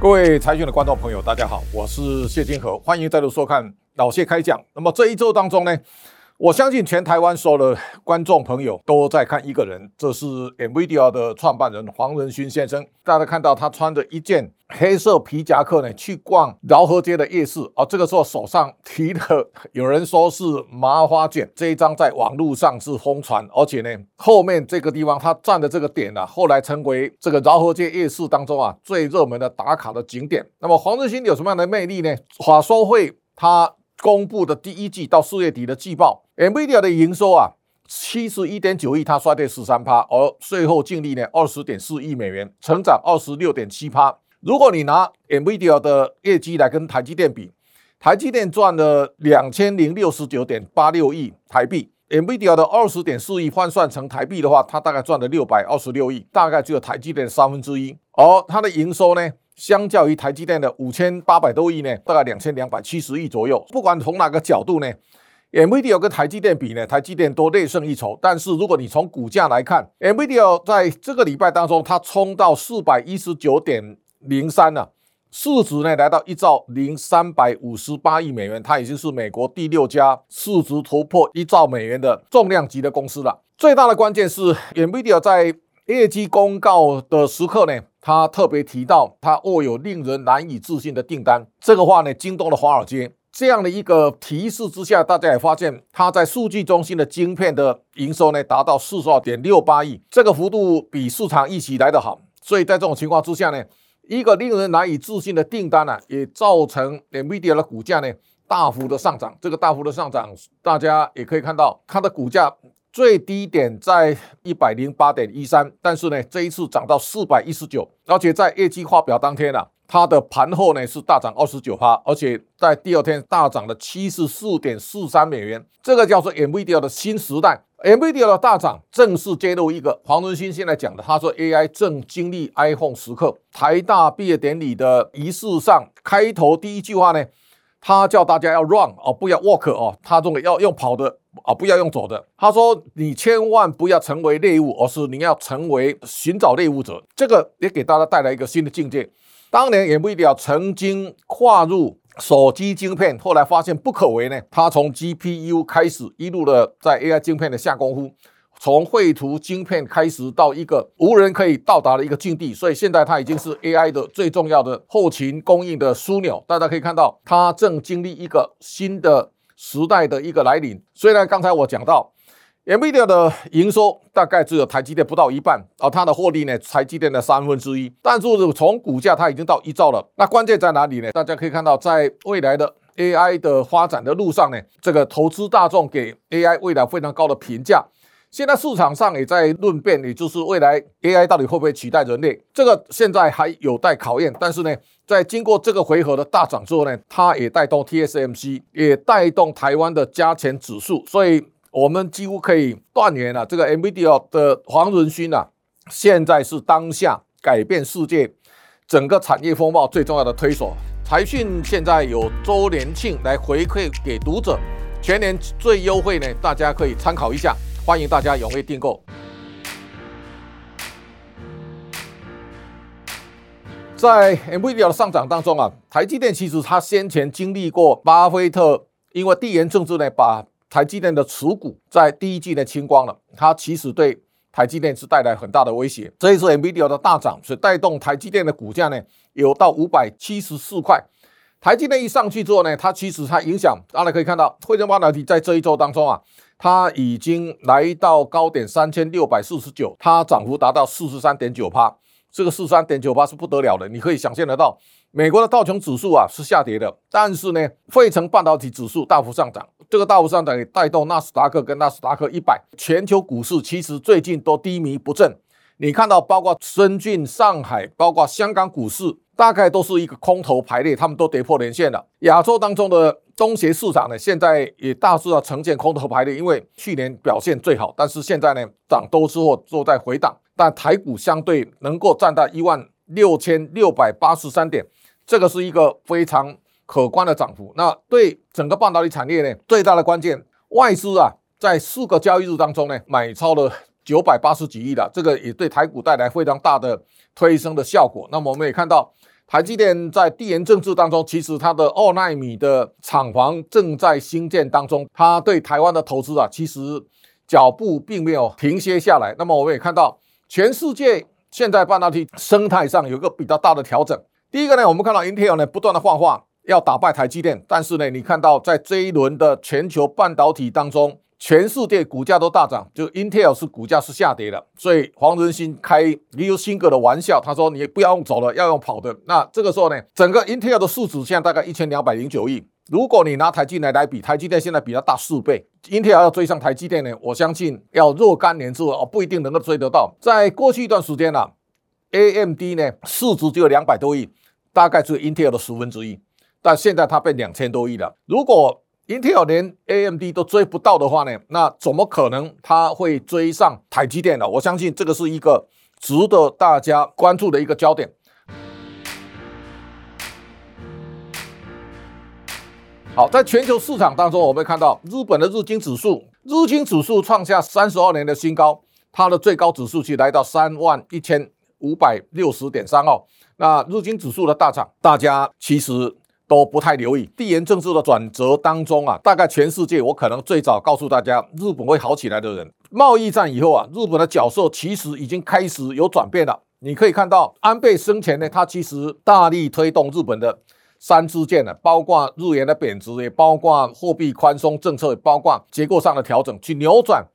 各位财讯的观众朋友，大家好，我是谢金河，欢迎再度收看老谢开讲。那么这一周当中呢，我相信全台湾所有的观众朋友都在看一个人，这是 NVIDIA 的创办人黄仁勋先生。大家看到他穿着一件黑色皮夹克呢，去逛饶河街的夜市啊。这个时候手上提的，有人说是麻花卷，这一张在网络上是疯传，而且呢，后面这个地方他站的这个点啊，后来成为这个饶河街夜市当中啊最热门的打卡的景点。那么黄仁勋有什么样的魅力呢？法说会他公布的第一季到4月底的季报， NVIDIA 的营收啊 71.9 亿，它衰退 13%， 而税后净利呢 20.4 亿美元，成长 26.7%。 如果你拿 NVIDIA 的业绩来跟台积电比，台积电赚了 2069.86 亿台币， NVIDIA 的 20.4 亿换算成台币的话，它大概赚了626亿，大概只有台积电的1/3，而它的营收呢相较于台积电的5800多亿呢，大概2270亿左右。不管从哪个角度呢 ，NVIDIA 跟台积电比呢，台积电都略胜一筹。但是如果你从股价来看 ，NVIDIA 在这个礼拜当中，它冲到 419.03 了，市值呢来到1.358兆美元，它已经是美国第6家市值突破1兆美元的重量级的公司了。最大的关键是 ，NVIDIA 在业绩公告的时刻呢，他特别提到，他握有令人难以置信的订单，这个话呢惊动了华尔街。这样的一个提示之下，大家也发现他在数据中心的晶片的营收呢达到 42.68 亿，这个幅度比市场预期来得好。所以在这种情况之下呢，一个令人难以置信的订单啊，也造成 NVIDIA 的股价呢大幅的上涨。这个大幅的上涨，大家也可以看到它的股价最低点在 108.13， 但是呢这一次涨到 419， 而且在业绩发表当天啊，它的盘后呢是大涨 29%， 而且在第二天大涨了 74.43 美元。这个叫做 NVIDIA 的新时代。 NVIDIA 的大涨正式揭露一个黄仁勋现在讲的，他说 AI 正经历 iPhone 时刻。台大毕业典礼的仪式上，开头第一句话呢，他叫大家要 run 哦，不要 walk 哦，他这个要用跑的啊，不要用走的。他说你千万不要成为猎物，而是你要成为寻找猎物者。这个也给大家带来一个新的境界。当年 NVIDIA 曾经跨入手机晶片，后来发现不可为呢，他从 GPU 开始一路的在 AI 晶片的下功夫，从绘图晶片开始到一个无人可以到达的一个境地，所以现在它已经是 AI 的最重要的后勤供应的枢纽。大家可以看到，它正经历一个新的时代的一个来临。虽然刚才我讲到 NVIDIA 的营收大概只有台积电不到一半，而它的获利呢，台积电的1/3，但是从股价它已经到1兆了。那关键在哪里呢？大家可以看到，在未来的 AI 的发展的路上呢，这个投资大众给 AI 未来非常高的评价。现在市场上也在论辩，也就是未来 AI 到底会不会取代人类，这个现在还有待考验。但是呢，在经过这个回合的大涨之后呢，它也带动 TSMC， 也带动台湾的加权指数，所以我们几乎可以断言了，这个 NVIDIA 的黄仁勋啊，现在是当下改变世界整个产业风貌最重要的推手。财讯现在有周年庆来回馈给读者，全年最优惠呢，大家可以参考一下。欢迎大家踊跃订购。在 NVIDIA 的上涨当中啊，台积电其实它先前经历过巴菲特因为地缘政治呢，把台积电的持股在第一季呢清光了，它其实对台积电是带来很大的威胁。这一次 NVIDIA 的大涨，所以带动台积电的股价呢有到574块。台积电一上去之后呢，它其实它影响，大家可以看到，汇丰半导体在这一周当中啊，它已经来到高点3649，它涨幅达到 43.9%， 这个 43.9% 是不得了的，你可以想象得到，美国的道琼指数啊是下跌的，但是呢，汇丰半导体指数大幅上涨，这个大幅上涨也带动纳斯达克跟纳斯达克100，全球股市其实最近都低迷不振。你看到包括深圳、上海，包括香港股市，大概都是一个空头排列，他们都跌破连线了。亚洲当中的东协市场呢，现在也大致要呈现空头排列，因为去年表现最好，但是现在呢涨多之后都在回档。但台股相对能够站到16683点，这个是一个非常可观的涨幅。那对整个半导体产业呢，最大的关键，外资啊在4个交易日当中呢买超了980几亿了，这个也对台股带来非常大的推升的效果。那么我们也看到台积电在地缘政治当中，其实它的2奈米的厂房正在兴建当中，它对台湾的投资啊，其实脚步并没有停歇下来。那么我们也看到，全世界现在半导体生态上有一个比较大的调整。第一个呢，我们看到 Intel 呢不断的幻化要打败台积电，但是呢，你看到在这一轮的全球半导体当中，全世界股价都大涨，就 Intel 是股价是下跌的，所以黄仁勋开 Leo Singer 的玩笑，他说你不要用走了，要用跑的。那这个时候呢，整个 Intel 的市值现在大概1209亿，如果你拿台积电来比，台积电现在比它大4倍。Intel 要追上台积电呢，我相信要若干年之后不一定能够追得到。在过去一段时间啊 ，AMD 呢市值只有200多亿，大概只有 Intel 的1/10，但现在它变2000多亿了。如果Intel 连 AMD 都追不到的话呢，那怎么可能它会追上台积电呢？我相信这个是一个值得大家关注的一个焦点。好，在全球市场当中，我们看到日本的日经指数创下32年的新高，它的最高指数期来到31560.32。那日经指数的大涨，大家其实都不太留意。地缘政治的转折当中啊，大概全世界我可能最早告诉大家日本会好起来的人，贸易战以后啊，日本的角色其实已经开始有转变了。你可以看到安倍生前呢，他其实大力推动日本的3支箭呢，包括日元的贬值，也包括货币宽松政策，也包括结构上的调整，去扭转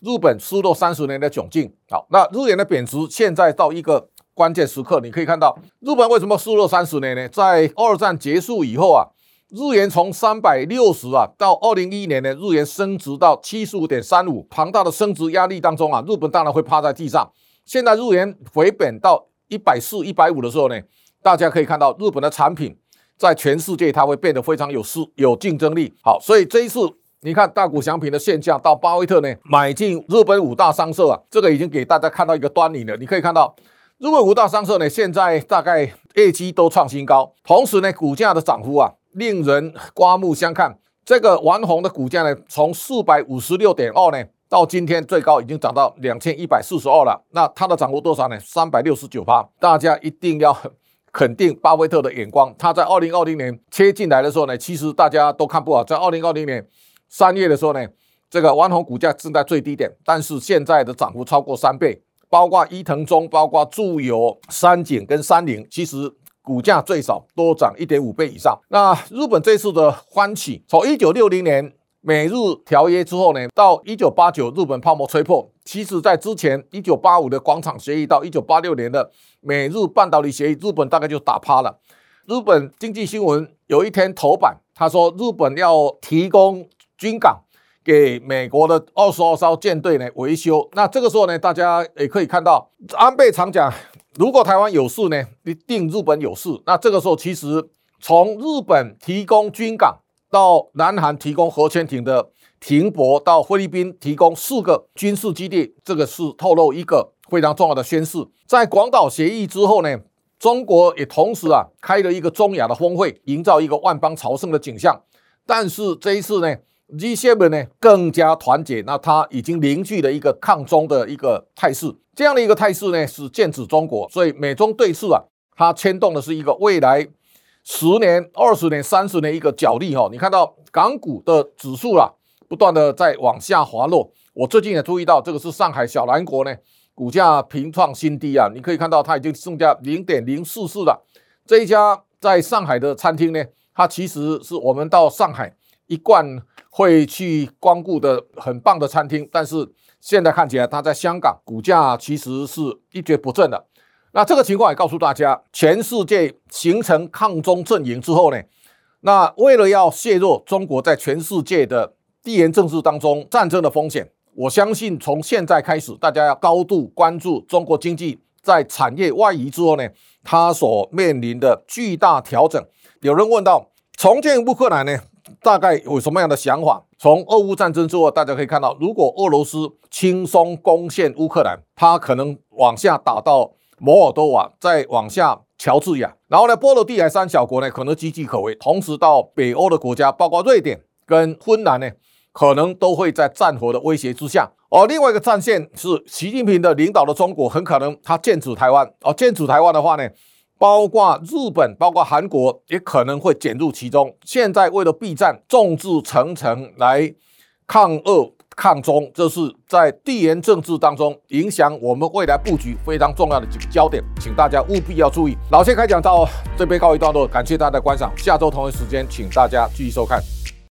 日本失落30年的窘境。好，那日元的贬值现在到一个关键时刻，你可以看到日本为什么失落30年呢？在2战结束以后啊，日元从360啊到2011年呢，日元升值到 75.35， 庞大的升值压力当中啊，日本当然会趴在地上。现在日元回贬到140、150的时候呢，大家可以看到日本的产品在全世界它会变得非常有竞争力。好，所以这一次你看大谷翔平的现象到巴菲特呢买进日本5大商社啊，这个已经给大家看到一个端倪了。你可以看到日本5大商社呢，现在大概业绩都创新高，同时呢，股价的涨幅啊，令人刮目相看。这个丸红的股价呢，从 456.2 呢，到今天最高已经涨到2142了。那它的涨幅多少呢？369%。大家一定要肯定巴菲特的眼光。他在2020年切进来的时候呢，其实大家都看不好。在2020年3月的时候呢，这个丸红股价正在最低点，但是现在的涨幅超过3倍。包括伊藤忠、包括住友、三井跟三菱，其实股价最少多涨 1.5 倍以上。那日本这次的翻起，从1960年美日条约之后呢，到1989日本泡沫吹破，其实在之前1985的广场协议到1986年的美日半导体协议，日本大概就打趴了。日本经济新闻有一天头版，他说日本要提供军港给美国的22艘舰队呢维修。那这个时候呢，大家也可以看到安倍常讲，如果台湾有事呢，一定日本有事。那这个时候其实从日本提供军港，到南韩提供核潜艇的停泊，到菲律宾提供4个军事基地，这个是透露一个非常重要的宣示。在广岛协议之后呢，中国也同时啊开了一个中亚的峰会，营造一个万邦朝圣的景象。但是这一次呢，G7 呢更加团结，那它已经凝聚了一个抗中的一个态势，这样的一个态势呢是剑指中国，所以美中对峙啊，它牵动的是一个未来10年、20年、30年一个角力哈。你看到港股的指数啊，不断的在往下滑落。我最近也注意到，这个是上海小蓝国呢股价平创新低啊，你可以看到它已经剩下 0.044 了。这一家在上海的餐厅呢，它其实是我们到上海一贯会去光顾的很棒的餐厅，但是现在看起来它在香港股价其实是一蹶不振的。那这个情况也告诉大家，全世界形成抗中阵营之后呢，那为了要削弱中国在全世界的地缘政治当中战争的风险，我相信从现在开始，大家要高度关注中国经济在产业外移之后呢，它所面临的巨大调整。有人问到重建乌克兰呢大概有什么样的想法？从俄乌战争之后，大家可以看到，如果俄罗斯轻松攻陷乌克兰，它可能往下打到摩尔多瓦，再往下乔治亚，然后呢，波罗的海3小国呢可能岌岌可危，同时到北欧的国家，包括瑞典跟芬兰呢，可能都会在战火的威胁之下。而另外一个战线是习近平的领导的中国，很可能他剑指台湾。剑指台湾的话呢，包括日本、包括韩国也可能会卷入其中。现在为了避战，众志成城来抗俄、抗中，这是在地缘政治当中影响我们未来布局非常重要的几个焦点，请大家务必要注意。老谢开讲到这边告一段落，感谢大家的观赏，下周同一时间请大家继续收看。